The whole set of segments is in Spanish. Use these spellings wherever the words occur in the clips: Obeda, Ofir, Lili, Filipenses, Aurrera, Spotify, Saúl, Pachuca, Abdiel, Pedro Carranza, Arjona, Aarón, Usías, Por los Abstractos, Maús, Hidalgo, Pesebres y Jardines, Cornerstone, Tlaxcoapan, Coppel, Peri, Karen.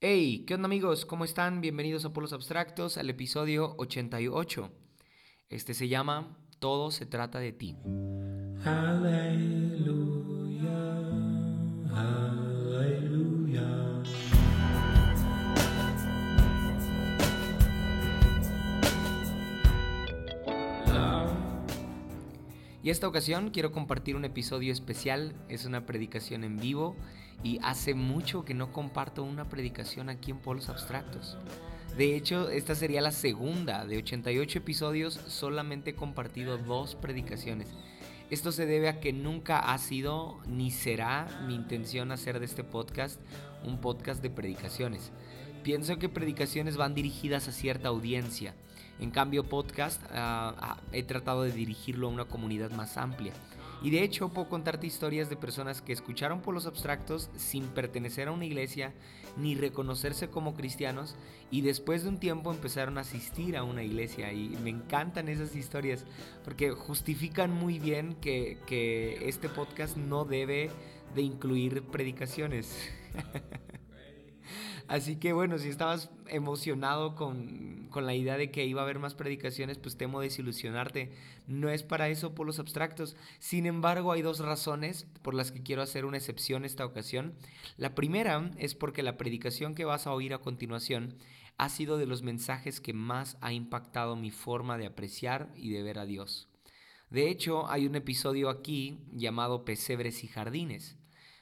Hey, ¿qué onda amigos? ¿Cómo están? Bienvenidos a Por los Abstractos, al episodio 88. Este se llama Todo se trata de ti. Aleluya, aleluya. Y esta ocasión quiero compartir un episodio especial, es una predicación en vivo y hace mucho que no comparto una predicación aquí en Por los Abstractos. De hecho, esta sería la segunda de 88 episodios, solamente he compartido 2 predicaciones. Esto se debe a que nunca ha sido ni será mi intención hacer de este podcast un podcast de predicaciones. Pienso que predicaciones van dirigidas a cierta audiencia. En cambio, podcast, he tratado de dirigirlo a una comunidad más amplia. Y de hecho, puedo contarte historias de personas que escucharon Por los Abstractos sin pertenecer a una iglesia ni reconocerse como cristianos y después de un tiempo empezaron a asistir a una iglesia. Y me encantan esas historias porque justifican muy bien que este podcast no debe de incluir predicaciones. Así que bueno, si estabas emocionado con la idea de que iba a haber más predicaciones, pues temo desilusionarte. No es para eso Por los Abstractos. Sin embargo, hay 2 razones por las que quiero hacer una excepción esta ocasión. La primera es porque la predicación que vas a oír a continuación ha sido de los mensajes que más ha impactado mi forma de apreciar y de ver a Dios. De hecho, hay un episodio aquí llamado Pesebres y Jardines.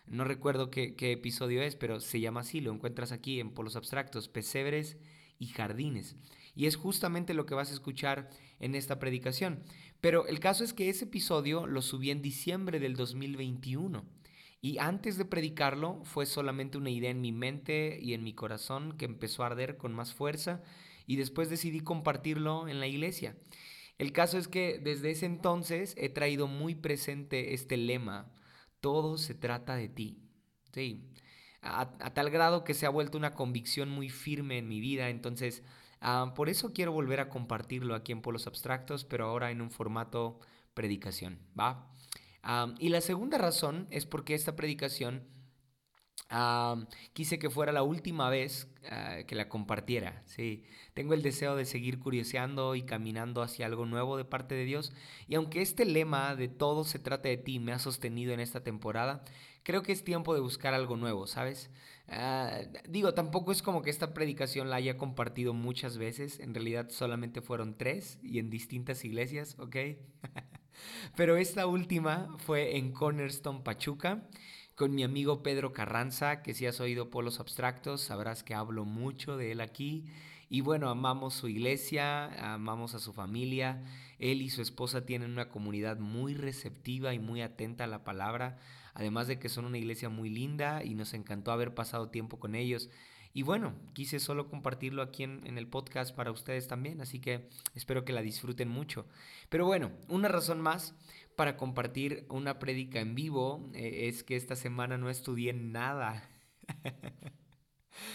No recuerdo qué episodio es, pero se llama así, lo encuentras aquí en Por los Abstractos, Pesebres y Jardines. Y es justamente lo que vas a escuchar en esta predicación. Pero el caso es que ese episodio lo subí en diciembre del 2021. Y antes de predicarlo fue solamente una idea en mi mente y en mi corazón que empezó a arder con más fuerza. Y después decidí compartirlo en la iglesia. El caso es que desde ese entonces he traído muy presente este lema: todo se trata de ti. Sí. A tal grado que se ha vuelto una convicción muy firme en mi vida. Entonces, por eso quiero volver a compartirlo aquí en Por los Abstractos, pero ahora en un formato predicación, ¿va? Y la segunda razón es porque esta predicación quise que fuera la última vez que la compartiera. Sí. Tengo el deseo de seguir curioseando y caminando hacia algo nuevo de parte de Dios, y aunque este lema de todo se trata de ti me ha sostenido en esta temporada, creo que es tiempo de buscar algo nuevo, ¿sabes? Digo, tampoco es como que esta predicación la haya compartido muchas veces, en realidad solamente fueron 3 y en distintas iglesias, ¿ok? Pero esta última fue en Cornerstone, Pachuca, con mi amigo Pedro Carranza, que si has oído Por los Abstractos sabrás que hablo mucho de él aquí. Y bueno, amamos su iglesia, amamos a su familia. Él y su esposa tienen una comunidad muy receptiva y muy atenta a la palabra, además de que son una iglesia muy linda y nos encantó haber pasado tiempo con ellos. Y bueno, quise solo compartirlo aquí en el podcast para ustedes también, así que espero que la disfruten mucho. Pero bueno, una razón más para compartir una prédica en vivo es que esta semana no estudié nada.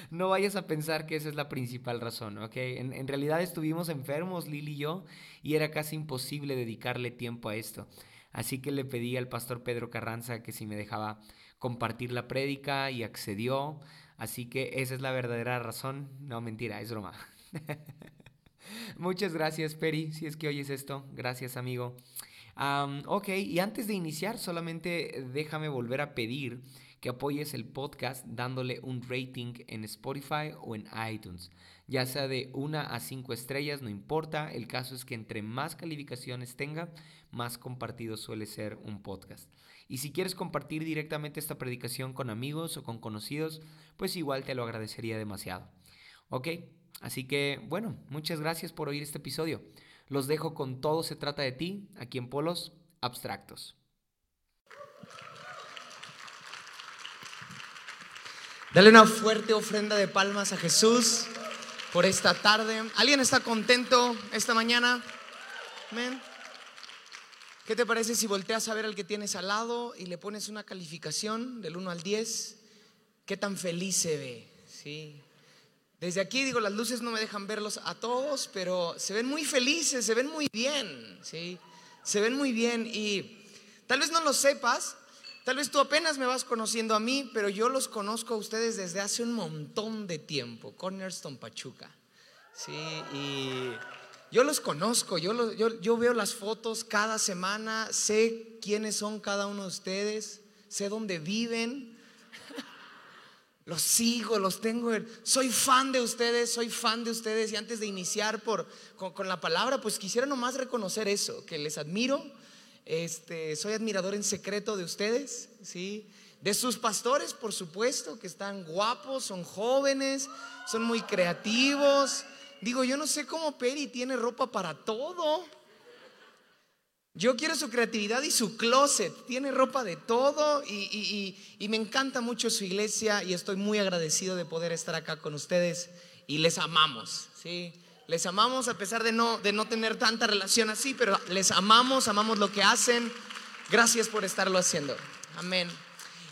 No vayas a pensar que esa es la principal razón, ¿ok? En realidad estuvimos enfermos, Lili y yo, y era casi imposible dedicarle tiempo a esto. Así que le pedí al pastor Pedro Carranza que si me dejaba compartir la prédica y accedió. Así que esa es la verdadera razón. No, mentira, es broma. Muchas gracias, Peri, si es que oyes esto. Gracias, amigo. Ok, y antes de iniciar, solamente déjame volver a pedir que apoyes el podcast dándole un rating en Spotify o en iTunes, ya sea de 1 a 5 estrellas, no importa. El caso es que entre más calificaciones tenga, más compartido suele ser un podcast. Y si quieres compartir directamente esta predicación con amigos o con conocidos, pues igual te lo agradecería demasiado. Ok, así que bueno, muchas gracias por oír este episodio. Los dejo con Todo se trata de ti, aquí en Por los Abstractos. Dale una fuerte ofrenda de palmas a Jesús por esta tarde. ¿Alguien está contento esta mañana? Amén. ¿Qué te parece si volteas a ver al que tienes al lado y le pones una calificación del 1 al 10? ¿Qué tan feliz se ve? Sí. Desde aquí, digo, las luces no me dejan verlos a todos, pero se ven muy felices, se ven muy bien, ¿sí? Se ven muy bien y tal vez no lo sepas, Tal vez tú apenas me vas conociendo a mí, pero yo los conozco a ustedes desde hace un montón de tiempo. Cornerstone, Pachuca. Sí, y yo los conozco, yo veo las fotos cada semana, sé quiénes son cada uno de ustedes, sé dónde viven. Los sigo, los tengo, soy fan de ustedes y antes de iniciar con la palabra, pues quisiera nomás reconocer eso, que les admiro, soy admirador en secreto de ustedes, ¿sí? De sus pastores, por supuesto, que están guapos, son jóvenes, son muy creativos. Digo, yo no sé cómo Peri tiene ropa para todo. Yo quiero su creatividad y su closet, tiene ropa de todo y me encanta mucho su iglesia y estoy muy agradecido de poder estar acá con ustedes y les amamos, ¿sí? Les amamos a pesar de no tener tanta relación así, pero les amamos, amamos lo que hacen, gracias por estarlo haciendo, amén.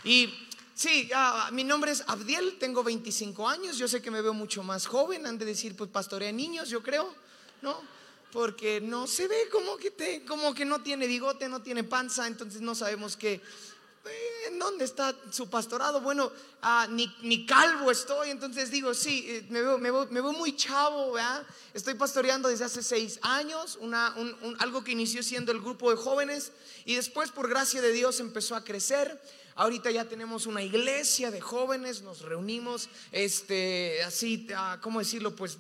Y sí, mi nombre es Abdiel, tengo 25 años, yo sé que me veo mucho más joven, han de decir pues pastorea niños, yo creo, ¿no? Porque no se ve como que no tiene bigote, no tiene panza, entonces no sabemos en dónde está su pastorado. Bueno, ni calvo estoy, entonces digo, sí, me veo muy chavo, ¿verdad? Estoy pastoreando desde hace 6 años, algo que inició siendo el grupo de jóvenes y después por gracia de Dios empezó a crecer. Ahorita ya tenemos una iglesia de jóvenes, nos reunimos, así, ¿cómo decirlo? Pues...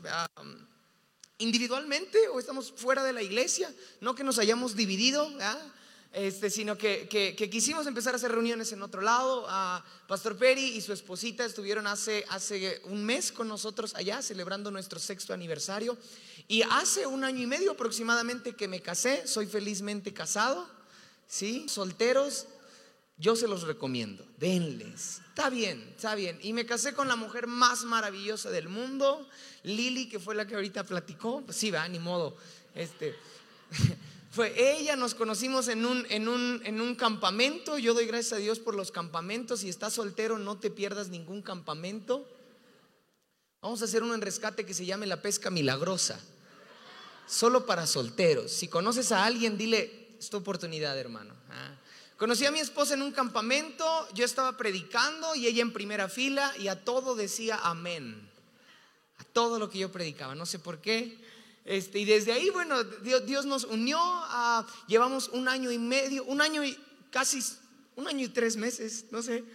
individualmente o estamos fuera de la iglesia, no que nos hayamos dividido, sino que quisimos empezar a hacer reuniones en otro lado. Pastor Peri y su esposita estuvieron hace un mes con nosotros allá celebrando nuestro 6º aniversario y hace 1 año y medio aproximadamente que me casé, soy felizmente casado, ¿sí? Solteros, yo se los recomiendo, denles, está bien. Y me casé con la mujer más maravillosa del mundo, Lili, que fue la que ahorita platicó, pues sí, va, ni modo. Fue ella, nos conocimos en un campamento, yo doy gracias a Dios por los campamentos, si estás soltero no te pierdas ningún campamento. Vamos a hacer uno en Rescate que se llame La Pesca Milagrosa, solo para solteros. Si conoces a alguien, dile, es tu oportunidad, hermano. Conocí a mi esposa en un campamento, yo estaba predicando y ella en primera fila y a todo decía amén, a todo lo que yo predicaba, no sé por qué. Y desde ahí, bueno, Dios nos unió, llevamos 1 año y medio, 1 año y 3 meses, no sé,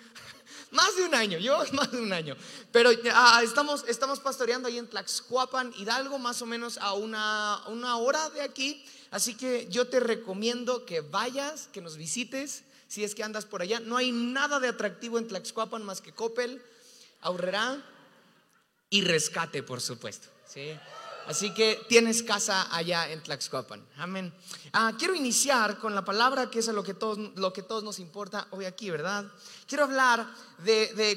más de 1 año, pero estamos pastoreando ahí en Tlaxcoapan, Hidalgo, más o menos a una hora de aquí. Así que yo te recomiendo que vayas, que nos visites, si es que andas por allá. No hay nada de atractivo en Tlaxcoapan más que Coppel, Aurrera y Rescate, por supuesto, ¿sí? Así que tienes casa allá en Tlaxcoapan. Amén. Quiero iniciar con la palabra que es lo que todos nos importa hoy aquí, ¿verdad? Quiero hablar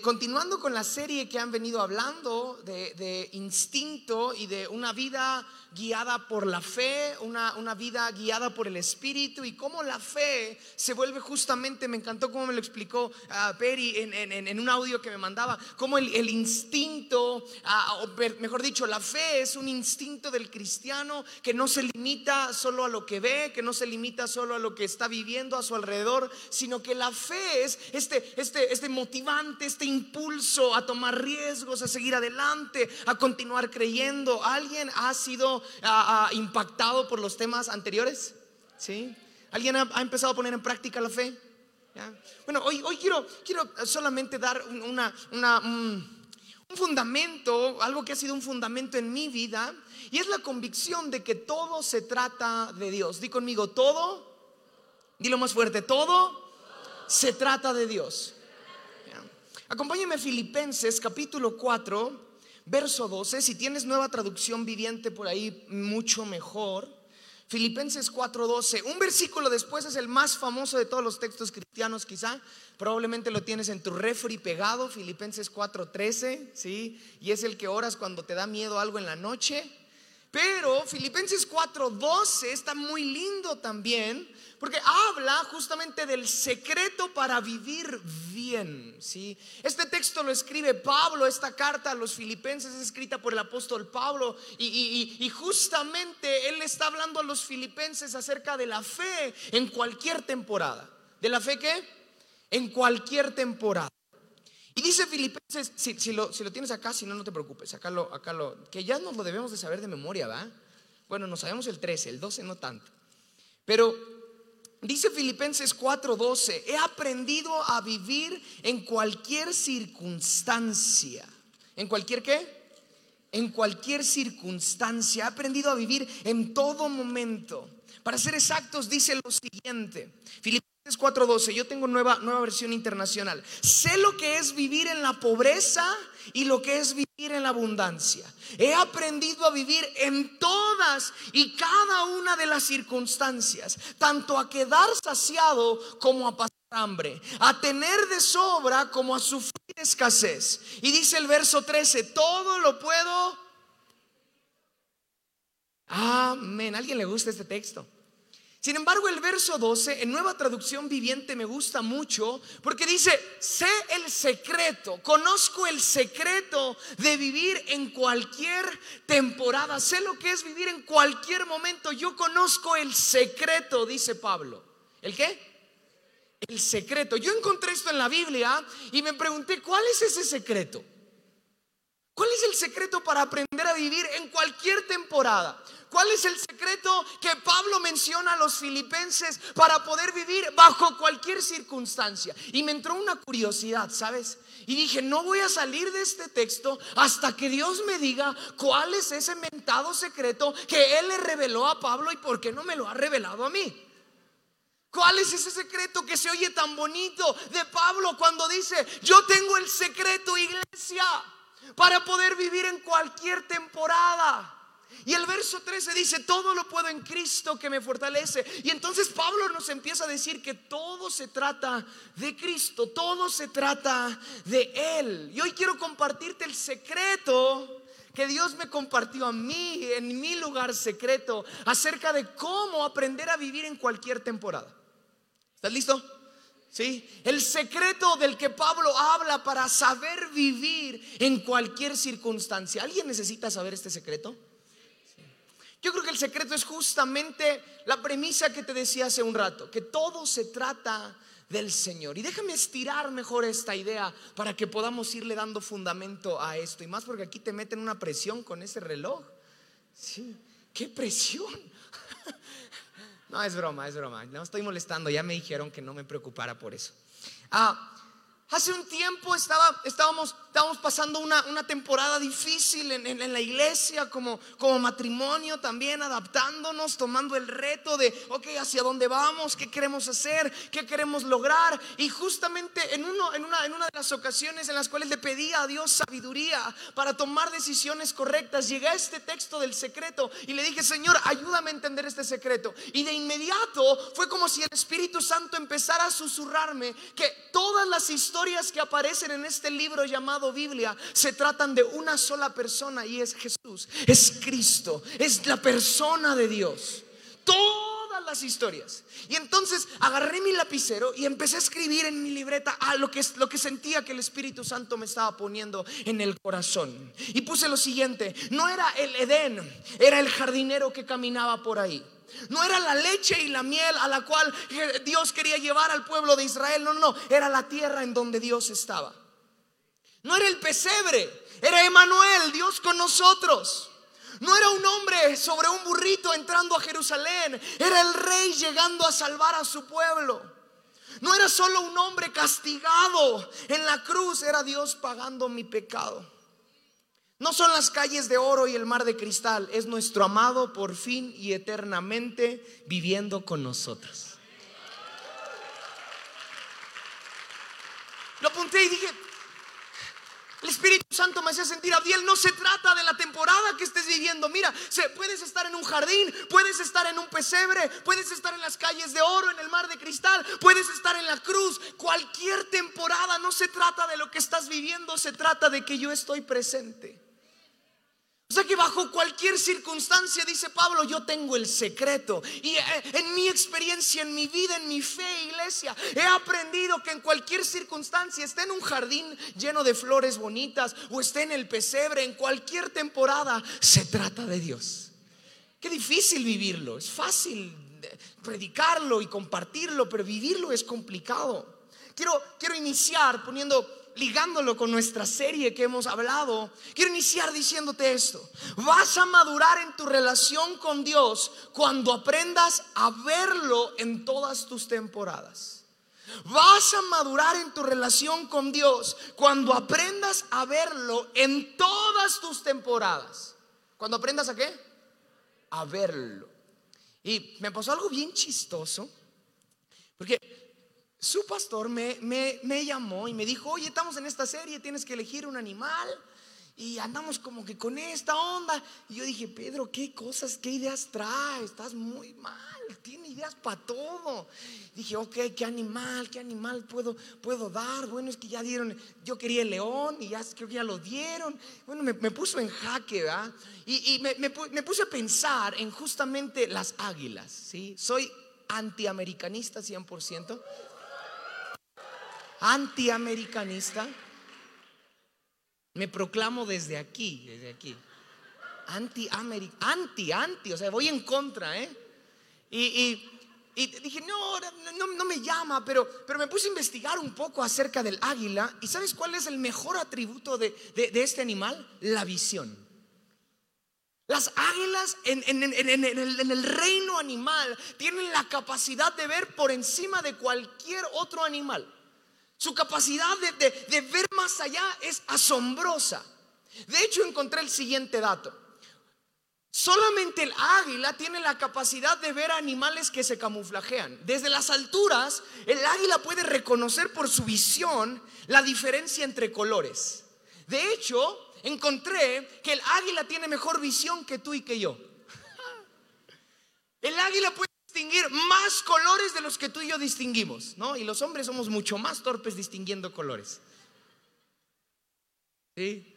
continuando con la serie que han venido hablando de instinto y de una vida guiada por la fe, una vida guiada por el Espíritu y cómo la fe se vuelve justamente, me encantó cómo me lo explicó Peri en un audio que me mandaba, cómo el instinto, mejor dicho, la fe es un instinto del cristiano que no se limita solo a lo que ve, que no se limita solo a lo que está viviendo a su alrededor, sino que la fe es este motivante, este impulso a tomar riesgos, a seguir adelante, a continuar creyendo. ¿Alguien ha sido impactado por los temas anteriores? ¿Sí? ¿Alguien ha empezado a poner en práctica la fe? ¿Ya? Bueno, hoy quiero solamente dar un fundamento, algo que ha sido un fundamento en mi vida, y es la convicción de que todo se trata de Dios. Di conmigo, todo, dilo más fuerte, todo se trata de Dios. Acompáñame a Filipenses capítulo 4 verso 12. Si tienes nueva traducción viviente por ahí, mucho mejor. Filipenses 4:12. Un versículo después es el más famoso de todos los textos cristianos, quizá. Probablemente lo tienes en tu refri pegado. Filipenses 4:13, ¿sí? Y es el que oras cuando te da miedo algo en la noche. Pero Filipenses 4:12 está muy lindo también, porque habla justamente del secreto para vivir bien, ¿sí? Este texto lo escribe Pablo, esta carta a los filipenses es escrita por el apóstol Pablo y justamente él está hablando a los filipenses acerca de la fe en cualquier temporada. ¿De la fe qué? en cualquier temporada. Y dice Filipenses, si lo tienes acá, si no, no te preocupes, acá lo, que ya nos lo debemos de saber de memoria, ¿va? Bueno, nos sabemos el 13, el 12 no tanto. Pero dice Filipenses 4:12, he aprendido a vivir en cualquier circunstancia. ¿En cualquier qué? En cualquier circunstancia. He aprendido a vivir en todo momento. Para ser exactos, dice lo siguiente, Filipenses 4:12, yo tengo nueva versión internacional. Sé lo que es vivir en la pobreza y lo que es vivir en la abundancia. He aprendido a vivir en todas y cada una de las circunstancias, tanto a quedar saciado como a pasar hambre, a tener de sobra como a sufrir escasez. Y dice el verso 13, todo lo puedo. Amén, ¿a alguien le gusta este texto? Sin embargo, el verso 12 en Nueva Traducción Viviente me gusta mucho porque dice, sé el secreto, conozco el secreto de vivir en cualquier temporada, sé lo que es vivir en cualquier momento, yo conozco el secreto, dice Pablo. ¿El qué? El secreto. Yo encontré esto en la Biblia y me pregunté, ¿cuál es ese secreto? ¿Cuál es el secreto para aprender a vivir en cualquier temporada? ¿Cuál es el secreto que Pablo menciona a los filipenses para poder vivir bajo cualquier circunstancia? Y me entró una curiosidad, ¿sabes? Y dije, no voy a salir de este texto hasta que Dios me diga cuál es ese mentado secreto que Él le reveló a Pablo y por qué no me lo ha revelado a mí. ¿Cuál es ese secreto que se oye tan bonito de Pablo cuando dice, yo tengo el secreto, iglesia, para poder vivir en cualquier temporada? Y el verso 13 dice, todo lo puedo en Cristo que me fortalece. Y entonces Pablo nos empieza a decir que todo se trata de Cristo, todo se trata de Él. Y hoy quiero compartirte el secreto que Dios me compartió a mí en mi lugar secreto acerca de cómo aprender a vivir en cualquier temporada. ¿Estás listo? Sí. El secreto del que Pablo habla para saber vivir en cualquier circunstancia. ¿Alguien necesita saber este secreto? Yo creo que el secreto es justamente la premisa que te decía hace un rato, que todo se trata del Señor. Y déjame estirar mejor esta idea para que podamos irle dando fundamento a esto. Y más porque aquí te meten una presión con ese reloj. Sí, qué presión. No, es broma. No estoy molestando, ya me dijeron que no me preocupara por eso. Hace un tiempo estábamos pasando una temporada difícil en la iglesia como matrimonio también, adaptándonos, tomando el reto de, ok, ¿hacia dónde vamos? ¿Qué queremos hacer? ¿Qué queremos lograr? Y justamente en una de las ocasiones en las cuales le pedía a Dios sabiduría para tomar decisiones correctas, llegué a este texto del secreto y le dije, Señor, ayúdame a entender este secreto. Y de inmediato fue como si el Espíritu Santo empezara a susurrarme que todas las historias que aparecen en este libro llamado Biblia se tratan de una sola persona y es Jesús, es Cristo, es la persona de Dios. Todas las historias. Y entonces agarré mi lapicero y empecé a escribir en mi libreta lo que sentía que el Espíritu Santo me estaba poniendo en el corazón. Y puse lo siguiente: no era el Edén, era el jardinero que caminaba por ahí. No era la leche y la miel a la cual Dios quería llevar al pueblo de Israel. No, era la tierra en donde Dios estaba. No era el pesebre, era Emanuel, Dios con nosotros. No era un hombre sobre un burrito entrando a Jerusalén, era el rey llegando a salvar a su pueblo. No era solo un hombre castigado en la cruz, era Dios pagando mi pecado. No son las calles de oro y el mar de cristal, es nuestro amado por fin y eternamente viviendo con nosotros. Lo apunté y dije, el Espíritu Santo me hacía sentir, Abdiel, no se trata de la temporada que estés viviendo. Mira, puedes estar en un jardín, puedes estar en un pesebre, puedes estar en las calles de oro, en el mar de cristal, puedes estar en la cruz. Cualquier temporada, no se trata de lo que estás viviendo, se trata de que yo estoy presente. O sea que bajo cualquier circunstancia, dice Pablo, yo tengo el secreto. Y en mi experiencia, en mi vida, en mi fe, iglesia, he aprendido que en cualquier circunstancia, esté en un jardín lleno de flores bonitas o esté en el pesebre, en cualquier temporada, se trata de Dios. Qué difícil vivirlo, es fácil predicarlo y compartirlo, pero vivirlo es complicado. Quiero iniciar ligándolo con nuestra serie que hemos hablado. Quiero iniciar diciéndote esto: vas a madurar en tu relación con Dios cuando aprendas a verlo en todas tus temporadas. Vas a madurar en tu relación con Dios cuando aprendas a verlo en todas tus temporadas. ¿Cuando aprendas a qué? A verlo. Y me pasó algo bien chistoso, porque su pastor me llamó y me dijo: oye, estamos en esta serie, tienes que elegir un animal, y andamos como que con esta onda. Y yo dije: Pedro, qué ideas traes, estás muy mal, tiene ideas para todo. Dije: ok, qué animal puedo dar. Bueno, es que ya dieron, yo quería el león y ya creo que ya lo dieron. Bueno, me puso en jaque, ¿verdad? Y me puse a pensar en justamente las águilas, ¿sí? Soy antiamericanista 100%. Antiamericanista, me proclamo desde aquí, anti, o sea, voy en contra, y dije, no me llama, pero me puse a investigar un poco acerca del águila. ¿Y sabes cuál es el mejor atributo de este animal? La visión. Las águilas en el reino animal tienen la capacidad de ver por encima de cualquier otro animal. Su capacidad de ver más allá es asombrosa. De hecho, encontré el siguiente dato: solamente el águila tiene la capacidad de ver animales que se camuflajean. Desde las alturas, el águila puede reconocer por su visión la diferencia entre colores. De hecho, encontré que el águila tiene mejor visión que tú y que yo. El águila puede distinguir más colores de los que tú y yo distinguimos, ¿no? Y los hombres somos mucho más torpes distinguiendo colores, ¿sí?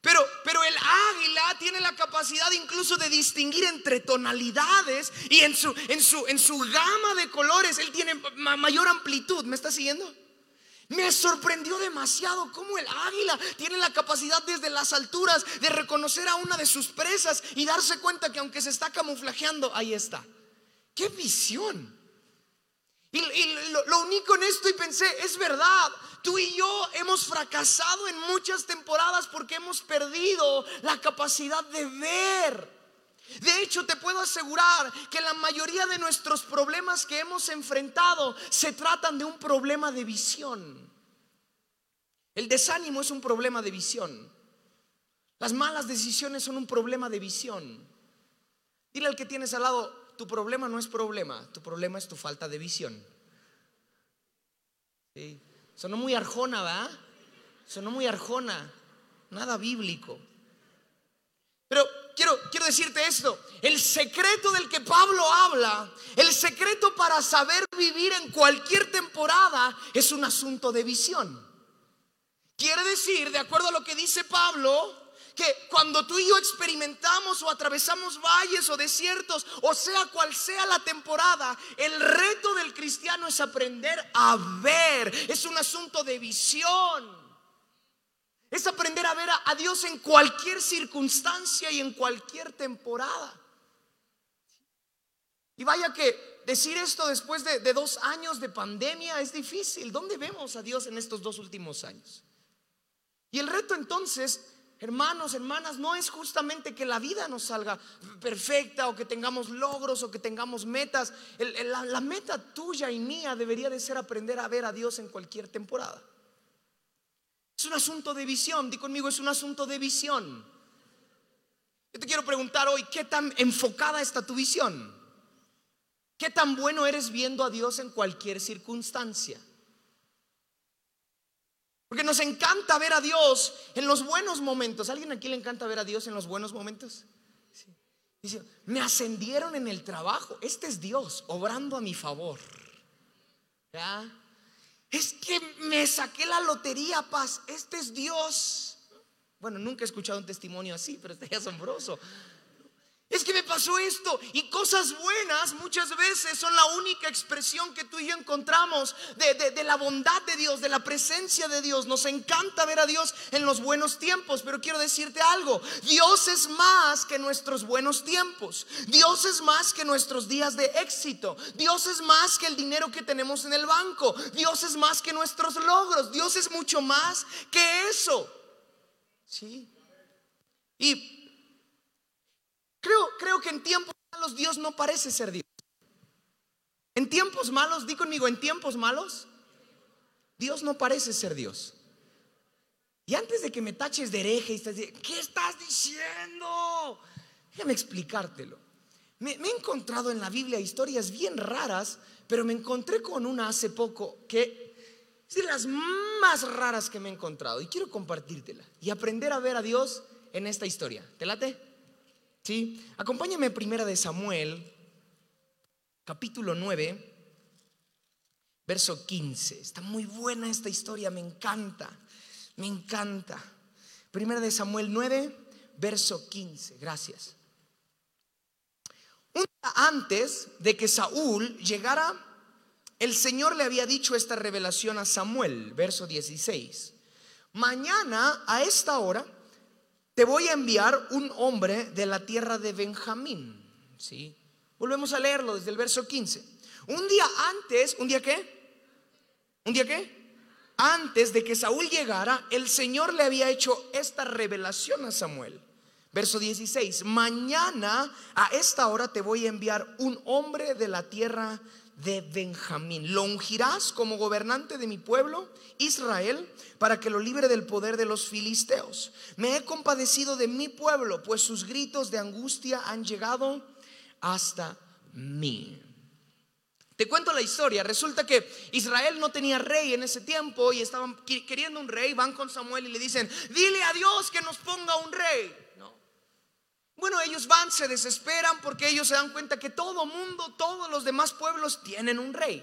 Pero el águila tiene la capacidad incluso de distinguir entre tonalidades, y en su gama de colores él tiene mayor amplitud. ¿Me está siguiendo? Me sorprendió demasiado cómo el águila tiene la capacidad desde las alturas de reconocer a una de sus presas y darse cuenta que aunque se está camuflajeando, ahí está. ¡Qué visión! Y lo uní con esto y pensé: es verdad, tú y yo hemos fracasado en muchas temporadas porque hemos perdido la capacidad de ver. De hecho, te puedo asegurar que la mayoría de nuestros problemas que hemos enfrentado se tratan de un problema de visión. El desánimo es un problema de visión. Las malas decisiones son un problema de visión. Dile al que tienes al lado: tu problema no es problema, tu problema es tu falta de visión. Sí. Sonó muy Arjona, ¿verdad? Sonó muy Arjona, nada bíblico. Pero quiero decirte esto: el secreto del que Pablo habla, el secreto para saber vivir en cualquier temporada, es un asunto de visión. Quiere decir, de acuerdo a lo que dice Pablo, que cuando tú y yo experimentamos o atravesamos valles o desiertos, o sea cual sea la temporada, el reto del cristiano es aprender a ver. Es un asunto de visión. Es aprender a ver a Dios en cualquier circunstancia y en cualquier temporada. Y vaya que decir esto después de 2 años de pandemia es difícil. ¿Dónde vemos a Dios en estos 2 últimos años? Y el reto, entonces, hermanos, hermanas, no es justamente que la vida nos salga perfecta o que tengamos logros o que tengamos metas. La meta tuya y mía debería de ser aprender a ver a Dios en cualquier temporada. Es un asunto de visión. Di conmigo: es un asunto de visión. Yo te quiero preguntar hoy: ¿qué tan enfocada está tu visión? ¿Qué tan bueno eres viendo a Dios en cualquier circunstancia? Porque nos encanta ver a Dios en los buenos momentos. ¿A alguien aquí le encanta ver a Dios en los buenos momentos? Sí. Dice: me ascendieron en el trabajo. Este es Dios obrando a mi favor. ¿Ya? Es que me saqué la lotería, paz. Este es Dios. Bueno, nunca he escuchado un testimonio así, pero estaría asombroso. Es que que me pasó esto. Y cosas buenas muchas veces son la única expresión que tú y yo encontramos de la bondad de Dios, de la presencia de Dios. Nos encanta ver a Dios en los buenos tiempos, pero quiero decirte algo: Dios es más que nuestros buenos tiempos. Dios es más que nuestros días de éxito. Dios es más que el dinero que tenemos en el banco. Dios es más que nuestros logros. Dios es mucho más que eso. Sí. Y creo que en tiempos malos Dios no parece ser Dios. En tiempos malos, di conmigo, en tiempos malos Dios no parece ser Dios. Y antes de que me taches de hereje y estás diciendo, ¿qué estás diciendo? Déjame explicártelo. Me he encontrado en la Biblia historias bien raras, pero me encontré con una hace poco que es de las más raras que me he encontrado, y quiero compartírtela y aprender a ver a Dios en esta historia. ¿Te late? Sí, acompáñame a Primera de Samuel, capítulo 9, verso 15. Está muy buena esta historia, me encanta, me encanta. Primera de Samuel 9, verso 15, gracias. Un día antes de que Saúl llegara, el Señor le había dicho esta revelación a Samuel, verso 16. Mañana a esta hora te voy a enviar un hombre de la tierra de Benjamín. ¿Sí? Volvemos a leerlo desde el verso 15. Un día antes, ¿un día qué? ¿Un día qué? Antes de que Saúl llegara, el Señor le había hecho esta revelación a Samuel. Verso 16. Mañana a esta hora te voy a enviar un hombre de la tierra de Benjamín. Lo ungirás como gobernante de mi pueblo Israel, para que lo libre del poder de los filisteos. Me he compadecido de mi pueblo, pues sus gritos de angustia han llegado hasta mí. Te cuento la historia. Resulta que Israel no tenía rey en ese tiempo y estaban queriendo un rey. Van con Samuel y le dicen, dile a Dios que nos ponga un rey. Bueno, ellos van, se desesperan porque ellos se dan cuenta que todo mundo, todos los demás pueblos tienen un rey.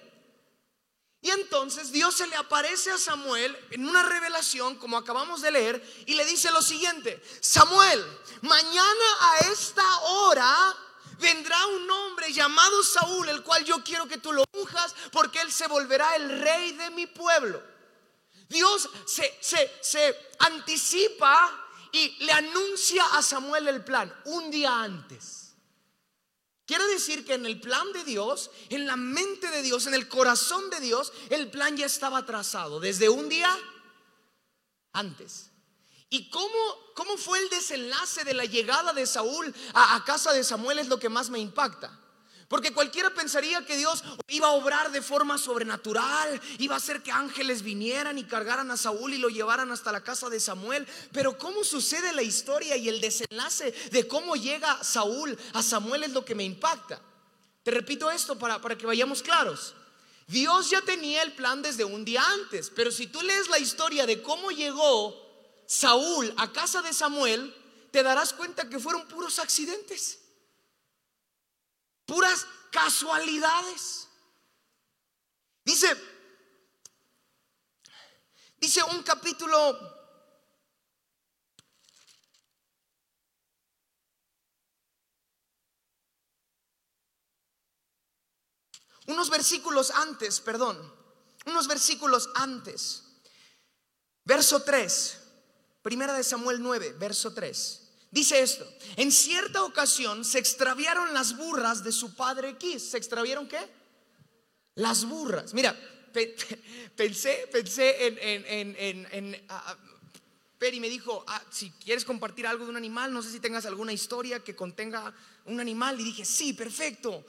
Y entonces Dios se le aparece a Samuel en una revelación, como acabamos de leer, y le dice lo siguiente: Samuel, mañana a esta hora vendrá un hombre llamado Saúl, el cual yo quiero que tú lo unjas, porque él se volverá el rey de mi pueblo. Dios se anticipa y le anuncia a Samuel el plan un día antes. Quiere decir que en el plan de Dios, en la mente de Dios, en el corazón de Dios, el plan ya estaba trazado desde un día antes. ¿Y cómo fue el desenlace de la llegada de Saúl a casa de Samuel? Es lo que más me impacta. Porque cualquiera pensaría que Dios iba a obrar de forma sobrenatural, iba a hacer que ángeles vinieran y cargaran a Saúl y lo llevaran hasta la casa de Samuel. Pero cómo sucede la historia y el desenlace de cómo llega Saúl a Samuel es lo que me impacta. Te repito esto para que vayamos claros. Dios ya tenía el plan desde un día antes, pero si tú lees la historia de cómo llegó Saúl a casa de Samuel, te darás cuenta que fueron puros accidentes, puras casualidades. Dice un capítulo, unos versículos antes, verso 3, Primera de Samuel 9, verso 3. Dice esto: en cierta ocasión se extraviaron las burras de su padre Quis. ¿Se extraviaron qué? Las burras. Mira, pensé Peri me dijo, si quieres compartir algo de un animal, no sé si tengas alguna historia que contenga un animal. Y dije, sí, perfecto.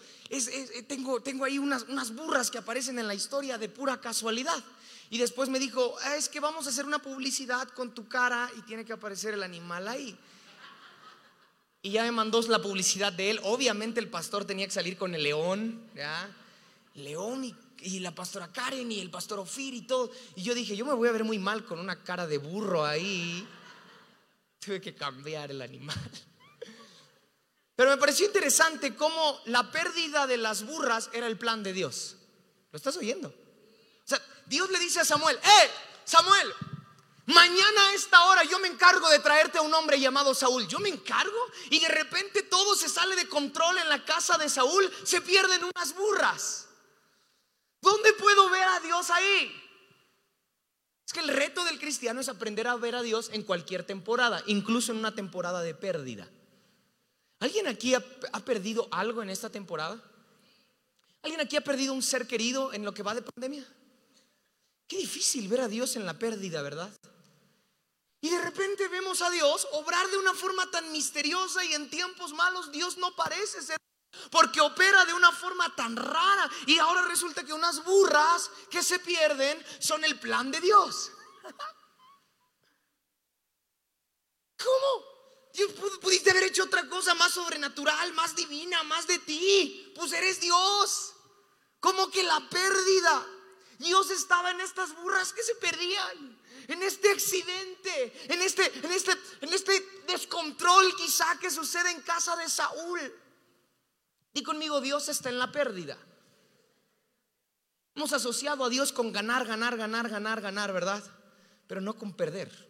Tengo ahí unas burras que aparecen en la historia de pura casualidad. Y después me dijo, es que vamos a hacer una publicidad con tu cara y tiene que aparecer el animal ahí. Y ya me mandó la publicidad de él. Obviamente el pastor tenía que salir con el león, ¿ya? León y la pastora Karen y el pastor Ofir y todo. Y yo dije, yo me voy a ver muy mal con una cara de burro ahí. Tuve que cambiar el animal. Pero me pareció interesante cómo la pérdida de las burras era el plan de Dios. ¿Lo estás oyendo? O sea, Dios le dice a Samuel, Samuel, Mañana a esta hora yo me encargo de traerte a un hombre llamado Saúl. Yo me encargo, y de repente todo se sale de control en la casa de Saúl. Se pierden unas burras. ¿Dónde puedo ver a Dios ahí? Es que el reto del cristiano es aprender a ver a Dios en cualquier temporada, incluso en una temporada de pérdida. ¿Alguien aquí ha perdido algo en esta temporada? ¿Alguien aquí ha perdido un ser querido en lo que va de pandemia? Qué difícil ver a Dios en la pérdida, ¿verdad? Y de repente vemos a Dios obrar de una forma tan misteriosa, y en tiempos malos Dios no parece ser, porque opera de una forma tan rara, y ahora resulta que unas burras que se pierden son el plan de Dios. ¿Cómo? Pudiste haber hecho otra cosa más sobrenatural, más divina, más de ti. Pues eres Dios. Como que la pérdida. Dios estaba en estas burras que se perdían, en este accidente, en este descontrol quizá que sucede en casa de Saúl. Di conmigo: Dios está en la pérdida. Hemos asociado a Dios con ganar, ¿verdad? Pero no con perder.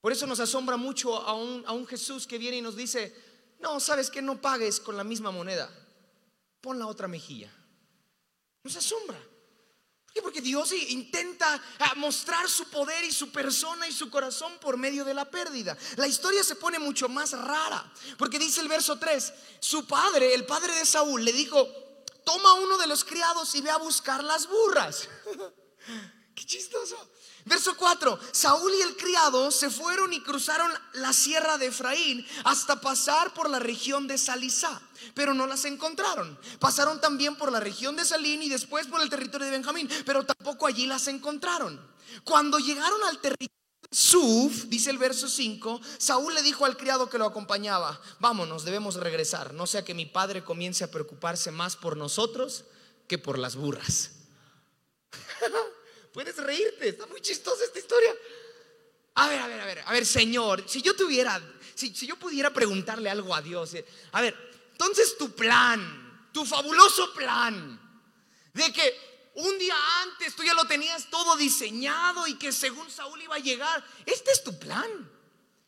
Por eso nos asombra mucho a un Jesús que viene y nos dice: no, sabes que no pagues con la misma moneda, pon la otra mejilla. Nos asombra. ¿Por qué? Porque Dios intenta mostrar su poder y su persona y su corazón por medio de la pérdida. La historia se pone mucho más rara, porque dice el verso 3: su padre, el padre de Saúl, le dijo: toma uno de los criados y ve a buscar las burras. Qué chistoso. Verso 4: Saúl y el criado se fueron y cruzaron la sierra de Efraín hasta pasar por la región de Salisá, pero no las encontraron. Pasaron también por la región de Salín y después por el territorio de Benjamín, pero tampoco allí las encontraron. Cuando llegaron al territorio de Suf, dice el verso 5, Saúl le dijo al criado que lo acompañaba: vámonos, debemos regresar, no sea que mi padre comience a preocuparse más por nosotros que por las burras. Puedes reírte, está muy chistosa esta historia. A ver, Señor, si yo pudiera preguntarle algo a Dios. A ver, entonces tu plan, tu fabuloso plan, de que un día antes tú ya lo tenías todo diseñado y que según Saúl iba a llegar, este es tu plan.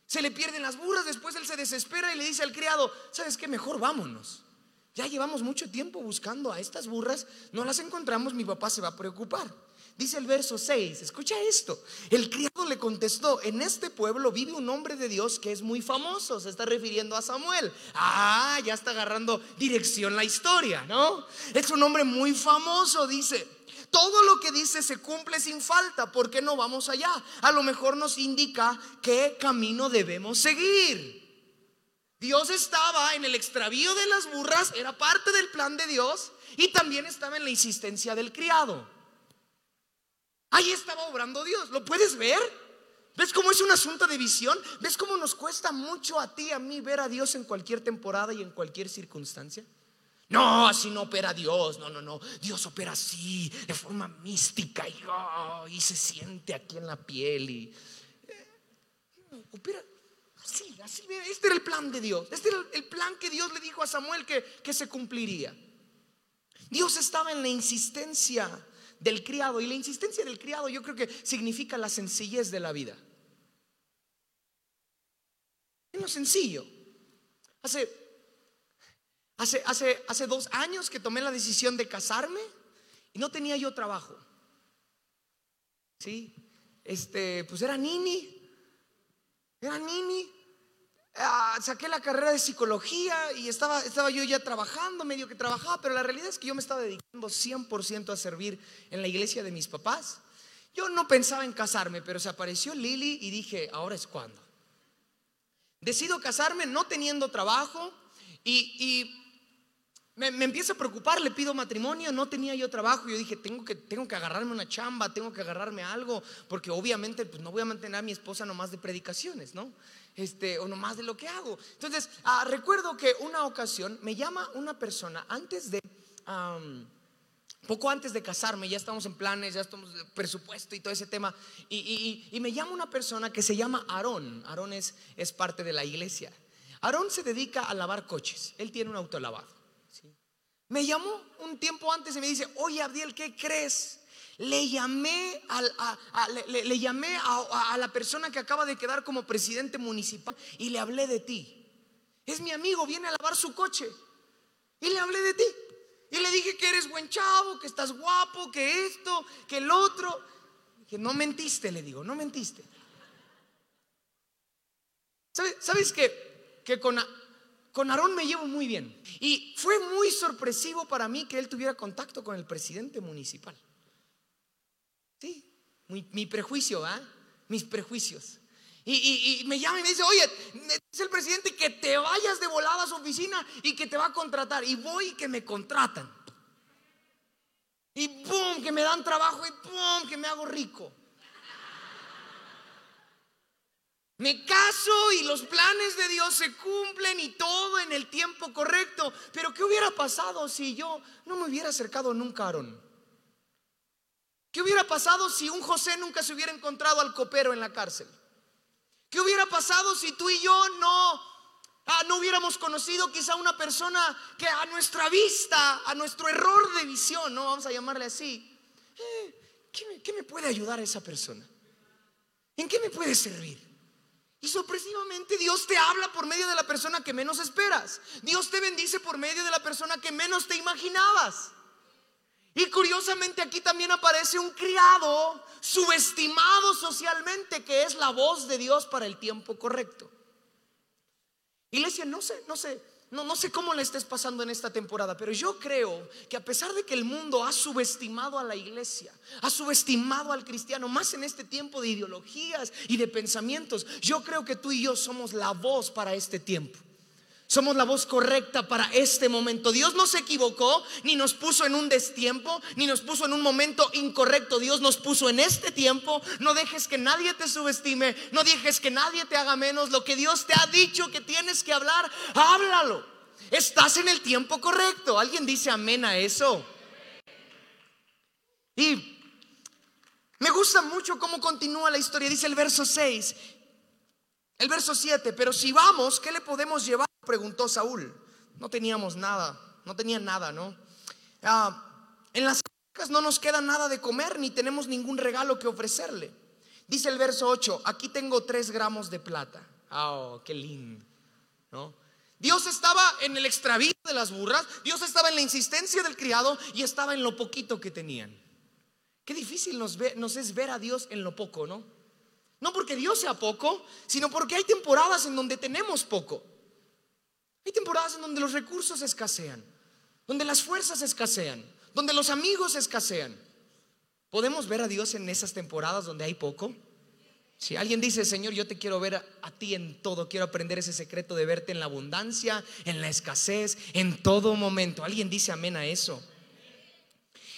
Se le pierden las burras, después él se desespera y le dice al criado: ¿sabes qué? Mejor vámonos. Ya llevamos mucho tiempo buscando a estas burras, no las encontramos, mi papá se va a preocupar. Dice el verso 6, escucha esto: el criado le contestó: en este pueblo vive un hombre de Dios que es muy famoso. Se está refiriendo a Samuel. Ah, ya está agarrando dirección la historia, ¿no? Es un hombre muy famoso, dice. Todo lo que dice se cumple sin falta, ¿por qué no vamos allá? A lo mejor nos indica qué camino debemos seguir. Dios estaba en el extravío de las burras, era parte del plan de Dios, y también estaba en la insistencia del criado. Ahí estaba obrando Dios, ¿lo puedes ver? ¿Ves cómo es un asunto de visión? ¿Ves cómo nos cuesta mucho a ti, a mí, ver a Dios en cualquier temporada y en cualquier circunstancia? No, así no opera Dios, no, Dios opera así, de forma mística, y se siente aquí en la piel, y opera así, este era el plan de Dios, este era el plan que Dios le dijo a Samuel que se cumpliría. Dios estaba en la insistencia del criado, y la insistencia del criado yo creo que significa la sencillez de la vida. Es lo sencillo. Hace 2 años que tomé la decisión de casarme y no tenía yo trabajo. ¿Sí? Pues era nini. Saqué la carrera de psicología y estaba yo ya trabajando, medio que trabajaba, pero la realidad es que yo me estaba dedicando 100% a servir en la iglesia de mis papás. Yo no pensaba en casarme, pero se apareció Lili y dije: ahora es cuando. Decido casarme no teniendo trabajo y me empieza a preocupar, le pido matrimonio, no tenía yo trabajo. Yo dije: tengo que agarrarme una chamba, tengo que agarrarme algo, porque obviamente pues no voy a mantener a mi esposa nomás de predicaciones, ¿no? O nomás de lo que hago. Entonces recuerdo que una ocasión me llama una persona poco antes de casarme, ya estamos en planes, ya estamos en presupuesto y todo ese tema, y me llama una persona que se llama Aarón. Aarón es parte de la iglesia. Aarón se dedica a lavar coches, él tiene un autolavado. Me llamó un tiempo antes y me dice: oye, Abdiel, ¿qué crees? Le llamé a la persona que acaba de quedar como presidente municipal y le hablé de ti. Es mi amigo, viene a lavar su coche. Y le hablé de ti. Y le dije que eres buen chavo, que estás guapo, que esto, que el otro. Que no mentiste, le digo, no mentiste. ¿Sabes qué? Que con Aarón me llevo muy bien. Y fue muy sorpresivo para mí que él tuviera contacto con el presidente municipal. Sí, mi prejuicio, ¿verdad? Mis prejuicios. Y me llama y me dice, oye, es el presidente, que te vayas de volada a su oficina y que te va a contratar. Y voy y que me contratan. Y pum, que me dan trabajo y pum, que me hago rico. Me caso y los planes de Dios se cumplen y todo en el tiempo correcto. Pero ¿qué hubiera pasado si yo no me hubiera acercado nunca a Aarón? ¿Qué hubiera pasado si un José nunca se hubiera encontrado al copero en la cárcel? ¿Qué hubiera pasado si tú y yo no hubiéramos conocido quizá una persona que a nuestra vista, a nuestro error de visión, no vamos a llamarle así, ¿qué me puede ayudar a esa persona? ¿En qué me puede servir? Y sorpresivamente Dios te habla por medio de la persona que menos esperas. Dios te bendice por medio de la persona que menos te imaginabas. Y curiosamente aquí también aparece un criado subestimado socialmente, que es la voz de Dios para el tiempo correcto. Iglesia, no sé cómo le estés pasando en esta temporada, pero yo creo que a pesar de que el mundo ha subestimado a la iglesia, ha subestimado al cristiano, más en este tiempo de ideologías y de pensamientos, yo creo que tú y yo somos la voz para este tiempo. Somos la voz correcta para este momento. Dios no se equivocó, ni nos puso en un destiempo, ni nos puso en un momento incorrecto. Dios nos puso en este tiempo. No dejes que nadie te subestime, no dejes que nadie te haga menos. Lo que Dios te ha dicho que tienes que hablar, háblalo. Estás en el tiempo correcto. ¿Alguien dice amén a eso? Y me gusta mucho cómo continúa la historia. Dice el verso 6, el verso 7, pero si vamos, ¿qué le podemos llevar? Preguntó Saúl. No teníamos nada, no tenía nada, ¿no? En las casas no nos queda nada de comer, ni tenemos ningún regalo que ofrecerle. Dice el verso 8, aquí tengo 3 gramos de plata. Oh, qué lindo, ¿no? Dios estaba en el extravío de las burras, Dios estaba en la insistencia del criado y estaba en lo poquito que tenían. Qué difícil nos es ver a Dios en lo poco, ¿no? No porque Dios sea poco, sino porque hay temporadas en donde tenemos poco. Hay temporadas en donde los recursos escasean, donde las fuerzas escasean, donde los amigos escasean. ¿Podemos ver a Dios en esas temporadas donde hay poco? Si alguien dice, Señor, yo te quiero ver a ti en todo, quiero aprender ese secreto de verte en la abundancia, en la escasez, en todo momento. ¿Alguien dice amén a eso?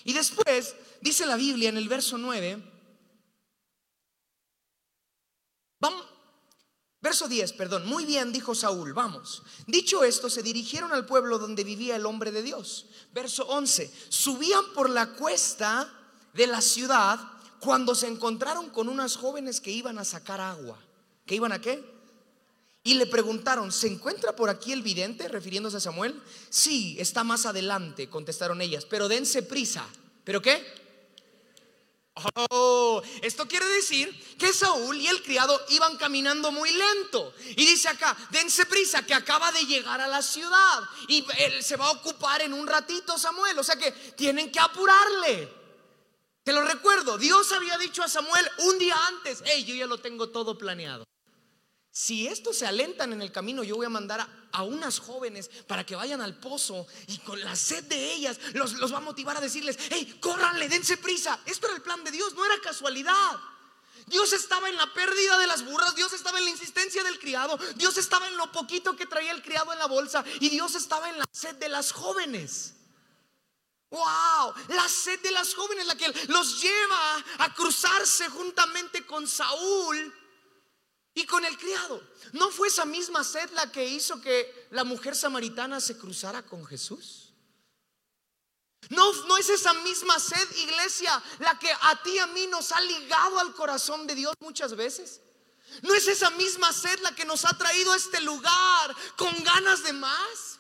Y después dice la Biblia en el verso 9, verso 10, perdón. Muy bien, dijo Saúl, vamos. Dicho esto, se dirigieron al pueblo donde vivía el hombre de Dios. Verso 11, subían por la cuesta de la ciudad cuando se encontraron con unas jóvenes que iban a sacar agua. ¿Que iban a qué? Y le preguntaron, ¿se encuentra por aquí el vidente? Refiriéndose a Samuel. Sí, está más adelante, contestaron ellas, pero dense prisa. ¿Pero qué? Oh, esto quiere decir que Saúl y el criado iban caminando muy lento. Y dice acá, dense prisa, que acaba de llegar a la ciudad y él se va a ocupar en un ratito, Samuel. O sea que tienen que apurarle. Te lo recuerdo, Dios había dicho a Samuel un día antes, hey, yo ya lo tengo todo planeado. Si estos se alentan en el camino, yo voy a mandar a unas jóvenes para que vayan al pozo, y con la sed de ellas los va a motivar a decirles, hey, córranle, dense prisa. Esto era el plan de Dios, no era casualidad. Dios estaba en la pérdida de las burras, Dios estaba en la insistencia del criado, Dios estaba en lo poquito que traía el criado en la bolsa, y Dios estaba en la sed de las jóvenes. Wow, la sed de las jóvenes, la que los lleva a cruzarse juntamente con Saúl y con el criado. ¿No fue esa misma sed la que hizo que la mujer samaritana se cruzara con Jesús? ¿No es esa misma sed, iglesia, la que a ti y a mí nos ha ligado al corazón de Dios muchas veces? ¿No es esa misma sed la que nos ha traído a este lugar con ganas de más?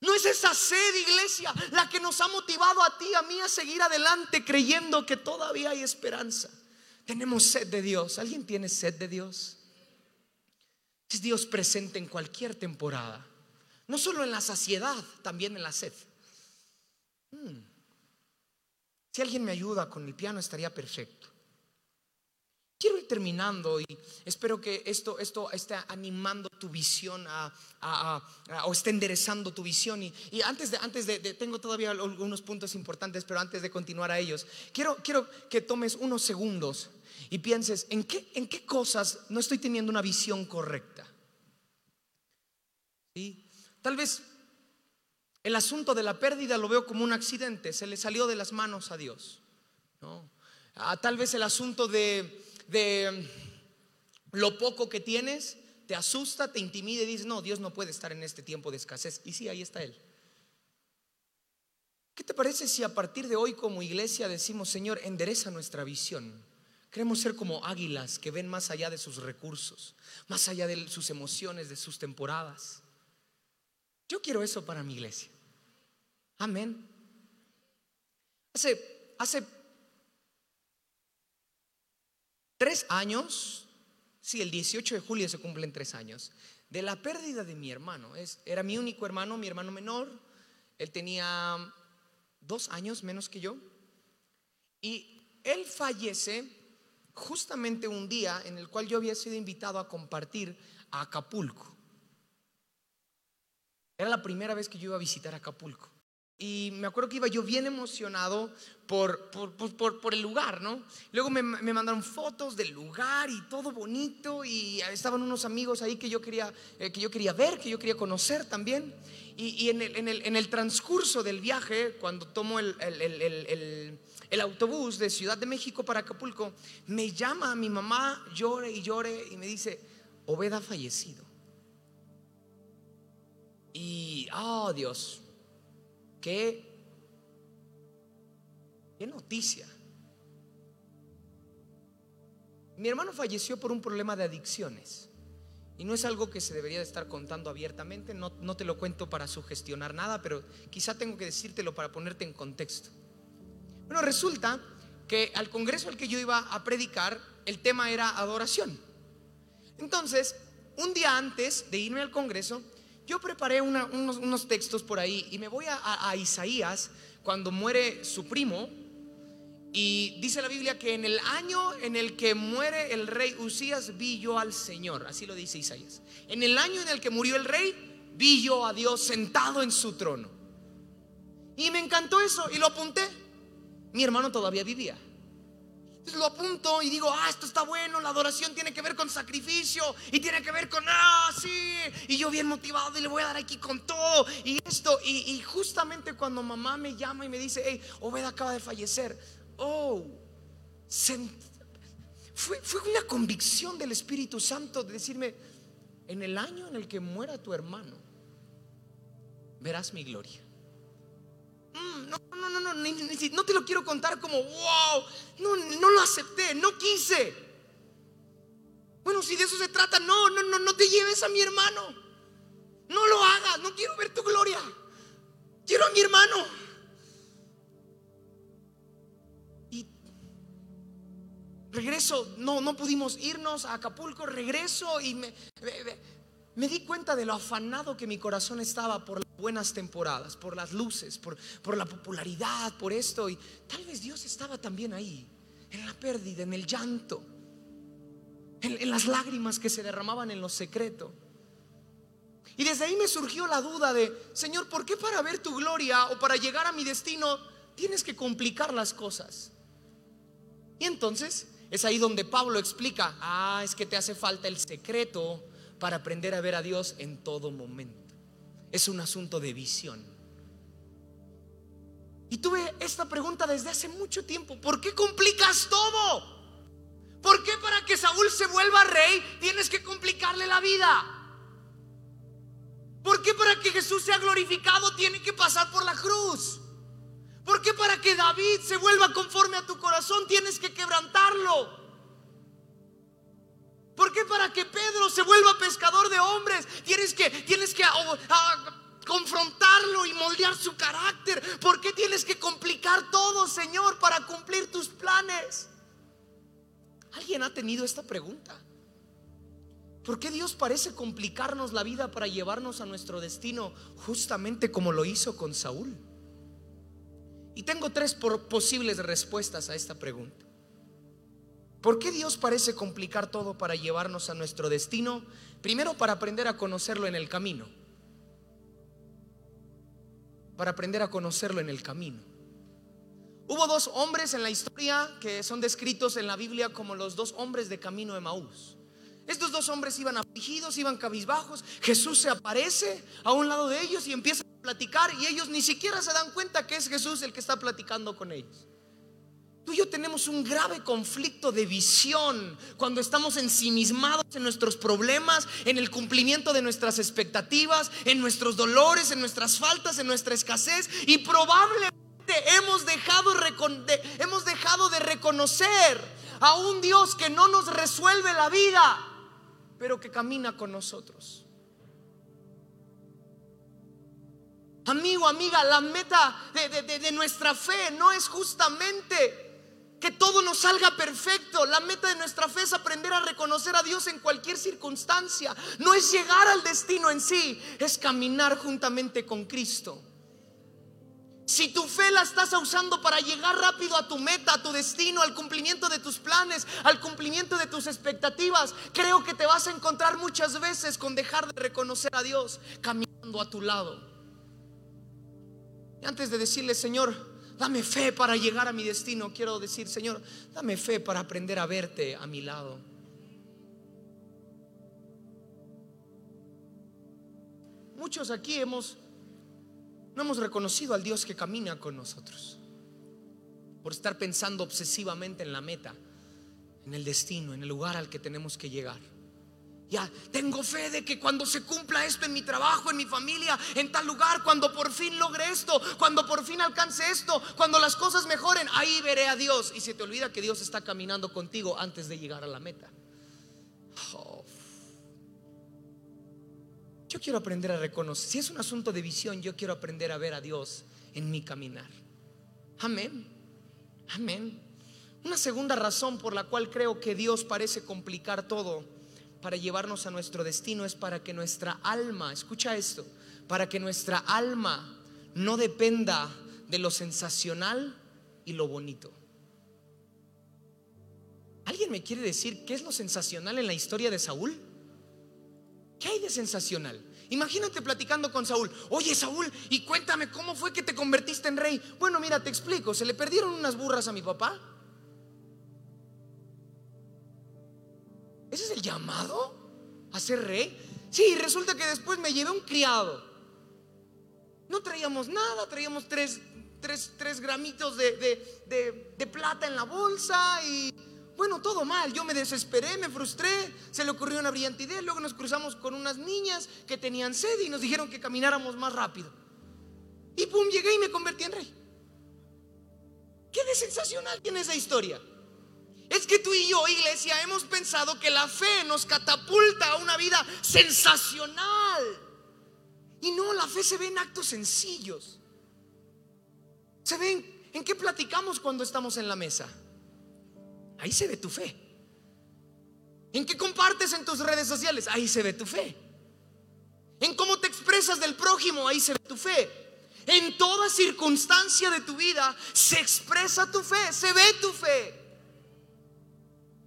No es esa sed, iglesia, la que nos ha motivado a ti y a mí a seguir adelante creyendo que todavía hay esperanza. Tenemos sed de Dios. ¿Alguien tiene sed de Dios? Es Dios presente en cualquier temporada, no solo en la saciedad, también en la sed. Si alguien me ayuda con el piano estaría perfecto. Quiero ir terminando y espero que esto esté animando tu visión o esté enderezando tu visión. Y antes de tengo todavía algunos puntos importantes, pero antes de continuar a ellos, quiero que tomes unos segundos y pienses en qué cosas no estoy teniendo una visión correcta. ¿Sí? Tal vez el asunto de la pérdida lo veo como un accidente, se le salió de las manos a Dios, ¿no? Tal vez el asunto de lo poco que tienes te asusta, te intimida y dices: no, Dios no puede estar en este tiempo de escasez. Y sí, ahí está Él. ¿Qué te parece si a partir de hoy como iglesia decimos: Señor, endereza nuestra visión? Queremos ser como águilas que ven más allá de sus recursos, más allá de sus emociones, de sus temporadas. Yo quiero eso para mi iglesia. Amén. Hace 3 años, sí, el 18 de julio se cumplen 3 años de la pérdida de mi hermano. Era mi único hermano, mi hermano menor. Él tenía 2 años menos que yo. Y él fallece justamente un día en el cual yo había sido invitado a compartir a Acapulco. Era la primera vez que yo iba a visitar Acapulco. Y me acuerdo que iba yo bien emocionado por el lugar, ¿no? Luego me mandaron fotos del lugar y todo bonito. Y estaban unos amigos ahí que yo quería ver, que yo quería conocer también. Y en el transcurso del viaje, cuando tomo el autobús de Ciudad de México para Acapulco, me llama mi mamá, llore y llore, y me dice: Obeda ha fallecido. Y oh, Dios, qué noticia. Mi hermano falleció por un problema de adicciones, y no es algo que se debería de estar contando abiertamente. No te lo cuento para sugestionar nada, pero quizá tengo que decírtelo para ponerte en contexto. Bueno, resulta que al congreso al que yo iba a predicar, el tema era adoración. Entonces, un día antes de irme al congreso, yo preparé unos textos por ahí, y me voy a Isaías cuando muere su primo. Y dice la Biblia que en el año en el que muere el rey Usías, vi yo al Señor. Así lo dice Isaías. En el año en el que murió el rey, vi yo a Dios sentado en su trono. Y me encantó eso, y lo apunté. Mi hermano todavía vivía. Entonces lo apunto y digo: esto está bueno, la adoración tiene que ver con sacrificio y tiene que ver con sí. Y yo bien motivado, y le voy a dar aquí con todo y esto. Y justamente cuando mamá me llama y me dice: hey, Obeda acaba de fallecer. Fue una convicción del Espíritu Santo de decirme: en el año en el que muera tu hermano, verás mi gloria. No te lo quiero contar como wow. No lo acepté, no quise. Bueno, si de eso se trata, no te lleves a mi hermano. No lo hagas, no quiero ver tu gloria. Quiero a mi hermano. Y regreso, no pudimos irnos a Acapulco. Regreso y me di cuenta de lo afanado que mi corazón estaba por las buenas temporadas, por las luces, por la popularidad, por esto. Y tal vez Dios estaba también ahí, en la pérdida, en el llanto, en las lágrimas que se derramaban en lo secreto. Y desde ahí me surgió la duda de: Señor, ¿por qué para ver tu gloria o para llegar a mi destino tienes que complicar las cosas? Y entonces es ahí donde Pablo explica: es que te hace falta el secreto para aprender a ver a Dios en todo momento. Es un asunto de visión. Y tuve esta pregunta desde hace mucho tiempo: ¿por qué complicas todo? ¿Por qué para que Saúl se vuelva rey tienes que complicarle la vida? ¿Por qué para que Jesús sea glorificado tiene que pasar por la cruz? ¿Por qué para que David se vuelva conforme a tu corazón tienes que quebrantarlo? ¿Por qué para que Pedro se vuelva pescador de hombres tienes que confrontar formarlo y moldear su carácter. ¿Por qué tienes que complicar todo, Señor, para cumplir tus planes? ¿Alguien ha tenido esta pregunta? ¿Por qué Dios parece complicarnos la vida para llevarnos a nuestro destino, justamente como lo hizo con Saúl? Y tengo tres posibles respuestas a esta pregunta. ¿Por qué Dios parece complicar todo para llevarnos a nuestro destino? Primero, para aprender a conocerlo en el camino. Para aprender a conocerlo en el camino. Hubo dos hombres en la historia que son descritos en la Biblia como los dos hombres de camino de Maús. Estos dos hombres iban afligidos, iban cabizbajos. Jesús se aparece a un lado de ellos y empieza a platicar, y ellos ni siquiera se dan cuenta que es Jesús el que está platicando con ellos. Tú y yo tenemos un grave conflicto de visión cuando estamos ensimismados en nuestros problemas, en el cumplimiento de nuestras expectativas, en nuestros dolores, en nuestras faltas, en nuestra escasez, y probablemente hemos dejado de reconocer a un Dios que no nos resuelve la vida, pero que camina con nosotros. Amigo, amiga, la meta de nuestra fe no es justamente que todo nos salga perfecto. La meta de nuestra fe es aprender a reconocer a Dios en cualquier circunstancia. No es llegar al destino en sí, es caminar juntamente con Cristo. Si tu fe la estás usando para llegar rápido a tu meta, a tu destino, al cumplimiento de tus planes, al cumplimiento de tus expectativas, creo que te vas a encontrar muchas veces con dejar de reconocer a Dios caminando a tu lado. Y antes de decirle, Señor, dame fe para llegar a mi destino, quiero decir, Señor, dame fe para aprender a verte a mi lado. Muchos aquí no hemos reconocido al Dios que camina con nosotros, por estar pensando obsesivamente en la meta, en el destino, en el lugar al que tenemos que llegar. Ya tengo fe de que cuando se cumpla esto en mi trabajo, en mi familia, en tal lugar, cuando por fin logre esto, cuando por fin alcance esto, cuando las cosas mejoren, ahí veré a Dios. Y se te olvida que Dios está caminando contigo antes de llegar a la meta. Yo quiero aprender a reconocer, si es un asunto de visión, yo quiero aprender a ver a Dios en mi caminar. Amén, amén. Una segunda razón por la cual creo que Dios parece complicar todo para llevarnos a nuestro destino es para que nuestra alma, escucha esto, para que nuestra alma no dependa de lo sensacional y lo bonito. ¿Alguien me quiere decir qué es lo sensacional en la historia de Saúl? ¿Qué hay de sensacional? Imagínate platicando con Saúl. Oye, Saúl, y cuéntame cómo fue que te convertiste en rey. Bueno, mira, te explico, se le perdieron unas burras a mi papá. ¿Ese es el llamado a ser rey? Sí, resulta que después me llevé un criado. No traíamos nada, traíamos tres gramitos de plata en la bolsa y bueno, todo mal. Yo me desesperé, me frustré, se le ocurrió una brillante idea. Luego nos cruzamos con unas niñas que tenían sed y nos dijeron que camináramos más rápido. Y pum, llegué y me convertí en rey. ¿Qué de sensacional tiene esa historia? Es que tú y yo, iglesia, hemos pensado que la fe nos catapulta a una vida sensacional. Y no, la fe se ve en actos sencillos. Se ve en qué platicamos cuando estamos en la mesa. Ahí se ve tu fe. ¿En qué compartes en tus redes sociales? Ahí se ve tu fe. ¿En cómo te expresas del prójimo? Ahí se ve tu fe. En toda circunstancia de tu vida se expresa tu fe, se ve tu fe.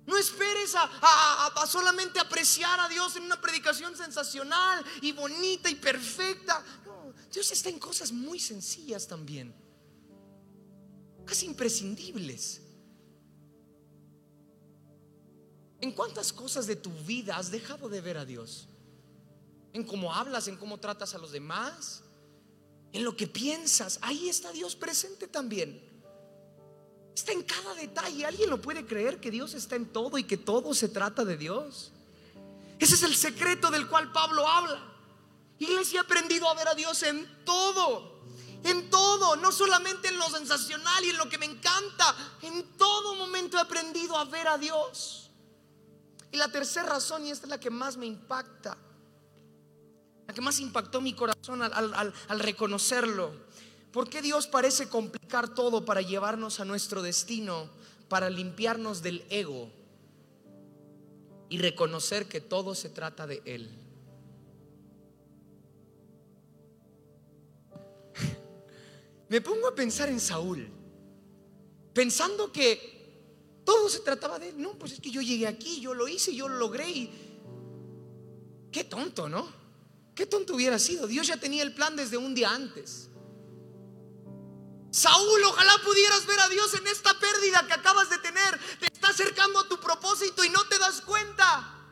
No esperes a solamente apreciar a Dios en una predicación sensacional y bonita y perfecta. No, Dios está en cosas muy sencillas también, casi imprescindibles. ¿En cuántas cosas de tu vida has dejado de ver a Dios? En cómo hablas, en cómo tratas a los demás, en lo que piensas. Ahí está Dios presente también. Está en cada detalle. ¿Alguien lo puede creer que Dios está en todo y que todo se trata de Dios? Ese es el secreto del cual Pablo habla. Iglesia, ha aprendido a ver a Dios en todo. En todo, no solamente en lo sensacional y en lo que me encanta. En todo momento he aprendido a ver a Dios. Y la tercera razón, y esta es la que más me impacta, la que más impactó mi corazón al reconocerlo. ¿Por qué Dios parece complicar todo para llevarnos a nuestro destino, para limpiarnos del ego y reconocer que todo se trata de Él? Me pongo a pensar en Saúl, pensando que todo se trataba de él. No, pues es que yo llegué aquí, yo lo hice, yo lo logré. Y qué tonto, ¿no? Qué tonto hubiera sido. Dios ya tenía el plan desde un día antes. Saúl, ojalá pudieras ver a Dios en esta pérdida que acabas de tener. Te está acercando a tu propósito y no te das cuenta.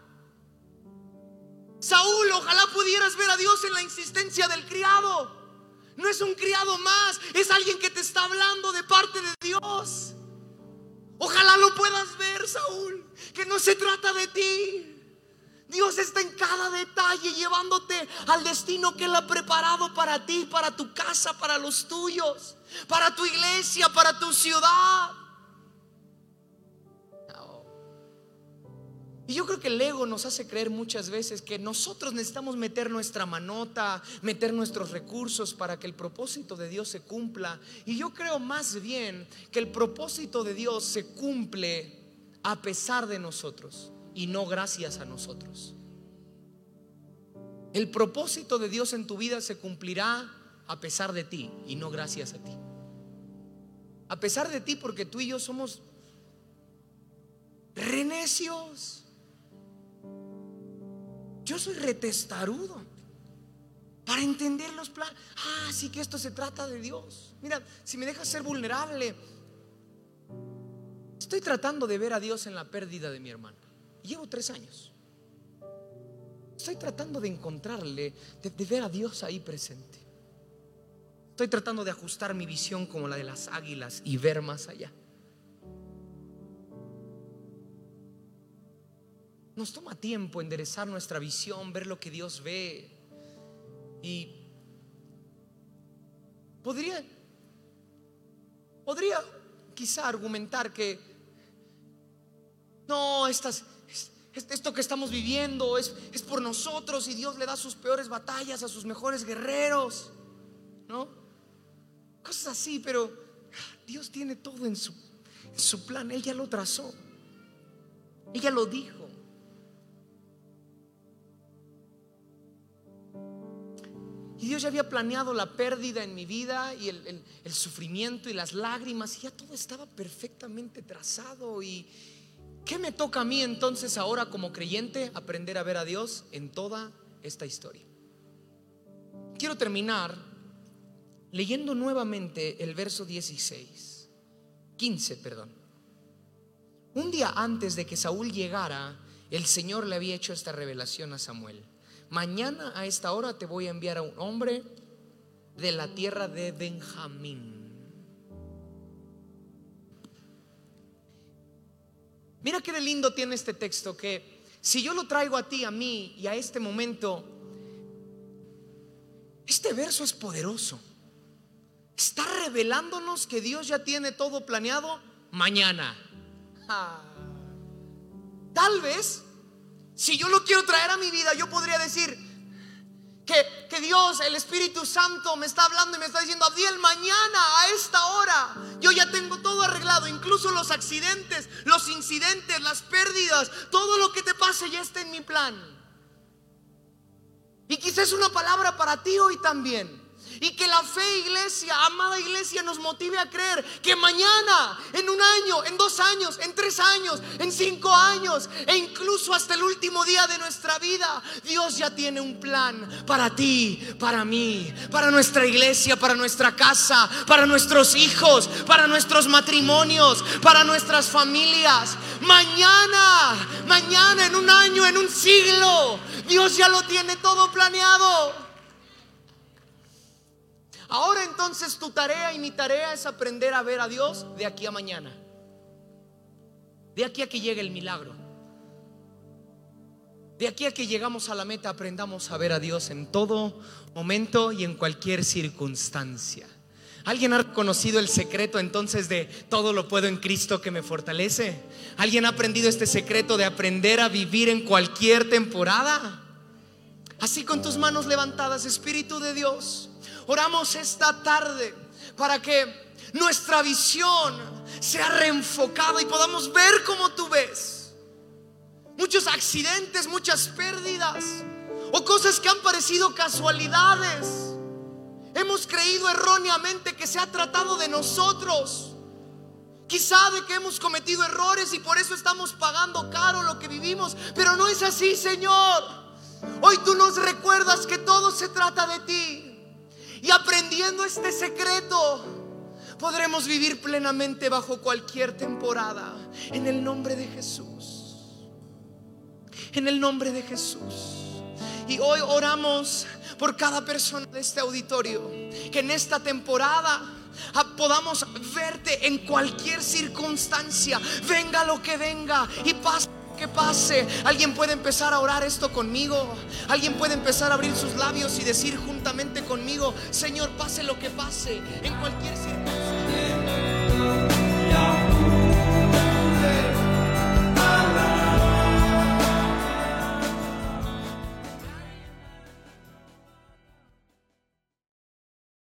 Saúl, ojalá pudieras ver a Dios en la insistencia del criado. No es un criado más, es alguien que te está hablando de parte de Dios. Ojalá lo puedas ver, Saúl, que no se trata de ti. Dios está en cada detalle llevándote al destino que Él ha preparado para ti, para tu casa, para los tuyos, para tu iglesia, para tu ciudad. Y yo creo que el ego nos hace creer muchas veces que nosotros necesitamos meter nuestra manota, meter nuestros recursos para que el propósito de Dios se cumpla. Y yo creo más bien que el propósito de Dios se cumple a pesar de nosotros y no gracias a nosotros. El propósito de Dios en tu vida se cumplirá a pesar de ti y no gracias a ti. A pesar de ti, porque tú y yo somos renecios. Yo soy retestarudo para entender los planes. Así que esto se trata de Dios. Mira, si me dejas ser vulnerable, estoy tratando de ver a Dios en la pérdida de mi hermana. Llevo 3 años. Estoy tratando de encontrarle, de ver a Dios ahí presente. Estoy tratando de ajustar mi visión como la de las águilas y ver más allá. Nos toma tiempo enderezar nuestra visión, ver lo que Dios ve. Y podría quizá argumentar que no, esto que estamos viviendo es por nosotros, y Dios le da sus peores batallas a sus mejores guerreros, ¿no? Cosas así, pero Dios tiene todo en su plan. Él ya lo trazó, Él ya lo dijo. Y Dios ya había planeado la pérdida en mi vida y el sufrimiento y las lágrimas, y ya todo estaba perfectamente trazado. ¿Y qué me toca a mí entonces ahora como creyente? Aprender a ver a Dios en toda esta historia. Quiero terminar leyendo nuevamente el verso 15. Un día antes de que Saúl llegara, el Señor le había hecho esta revelación a Samuel: mañana a esta hora te voy a enviar a un hombre de la tierra de Benjamín. Mira qué de lindo tiene este texto, que si yo lo traigo a ti, a mí y a este momento, este verso es poderoso. Está revelándonos que Dios ya tiene todo planeado mañana. Tal vez, si yo lo quiero traer a mi vida, yo podría decir que Dios, el Espíritu Santo, me está hablando y me está diciendo: Abdiel, mañana a esta hora yo ya tengo todo arreglado. Incluso los accidentes, los incidentes, las pérdidas, todo lo que te pase ya está en mi plan. Y quizás es una palabra para ti hoy también. Y que la fe, iglesia, amada iglesia, nos motive a creer que mañana, en 1 año, en 2 años, en 3 años, en 5 años, e incluso hasta el último día de nuestra vida, Dios ya tiene un plan para ti, para mí, para nuestra iglesia, para nuestra casa, para nuestros hijos, para nuestros matrimonios, para nuestras familias. Mañana, en 1 año, en 1 siglo, Dios ya lo tiene todo planeado. Ahora entonces tu tarea y mi tarea es aprender a ver a Dios de aquí a mañana, de aquí a que llegue el milagro, de aquí a que llegamos a la meta. Aprendamos a ver a Dios en todo momento y en cualquier circunstancia. ¿Alguien ha reconocido el secreto entonces de todo lo puedo en Cristo que me fortalece? ¿Alguien ha aprendido este secreto de aprender a vivir en cualquier temporada? así con tus manos levantadas, Espíritu de Dios, oramos esta tarde para que nuestra visión sea reenfocada y podamos ver como tú ves. Muchos accidentes, muchas pérdidas o cosas que han parecido casualidades. Hemos creído erróneamente que se ha tratado de nosotros, quizá de que hemos cometido errores y por eso estamos pagando caro lo que vivimos, pero no es así, Señor. Hoy tú nos recuerdas que todo se trata de ti, y aprendiendo este secreto podremos vivir plenamente bajo cualquier temporada, en el nombre de Jesús, en el nombre de Jesús. Y hoy oramos por cada persona de este auditorio, que en esta temporada podamos verte en cualquier circunstancia, venga lo que venga y pase lo que pase. Alguien puede empezar a orar esto conmigo, alguien puede empezar a abrir sus labios y decir juntamente conmigo: Señor, pase lo que pase, en cualquier circunstancia.